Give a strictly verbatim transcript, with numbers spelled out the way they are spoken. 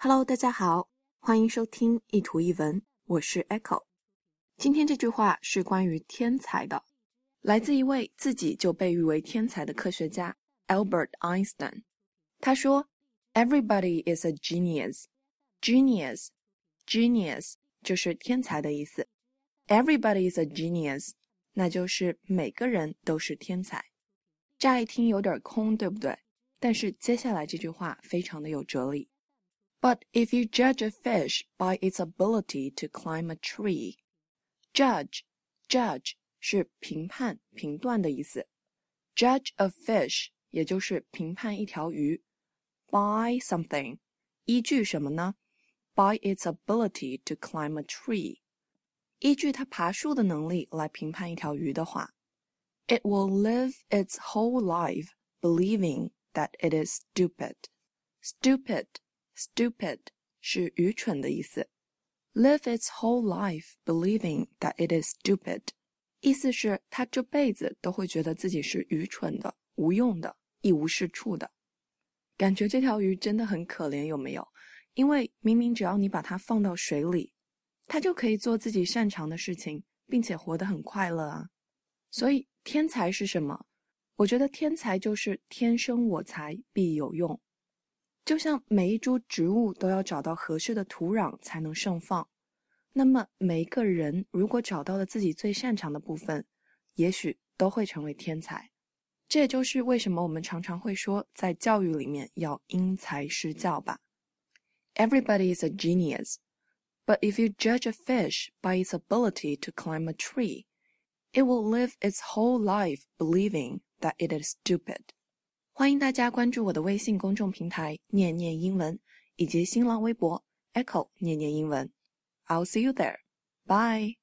Hello， 大家好，欢迎收听一图一文，我是 Echo。 今天这句话是关于天才的，来自一位自己就被誉为天才的科学家 Albert Einstein。 他说 Everybody is a genius Genius Genius 就是天才的意思， Everybody is a genius 那就是每个人都是天才。乍一听有点空，对不对？但是接下来这句话非常的有哲理。But if you judge a fish by its ability to climb a tree, judge, judge 是评判、评断的意思。Judge a fish 也就是评判一条鱼。By something 依据什么呢？ By its ability to climb a tree 依据它爬树的能力来评判一条鱼的话。It will live its whole life believing that it is stupid. Stupid.Stupid 是愚蠢的意思。Live its whole life believing that it is stupid 意思是他这辈子都会觉得自己是愚蠢的、无用的、一无是处的。感觉这条鱼真的很可怜，有没有？因为明明只要你把它放到水里，它就可以做自己擅长的事情，并且活得很快乐啊。所以天才是什么？我觉得天才就是天生我材必有用。就像每一株植物都要找到合适的土壤才能盛放，那么每一个人如果找到了自己最擅长的部分，也许都会成为天才。这也就是为什么我们常常会说在教育里面要因材施教吧。 Everybody is a genius, but if you judge a fish by its ability to climb a tree, it will live its whole life believing that it is stupid。欢迎大家关注我的微信公众平台念念英文，以及新浪微博 Echo 念念英文。I'll see you there. Bye.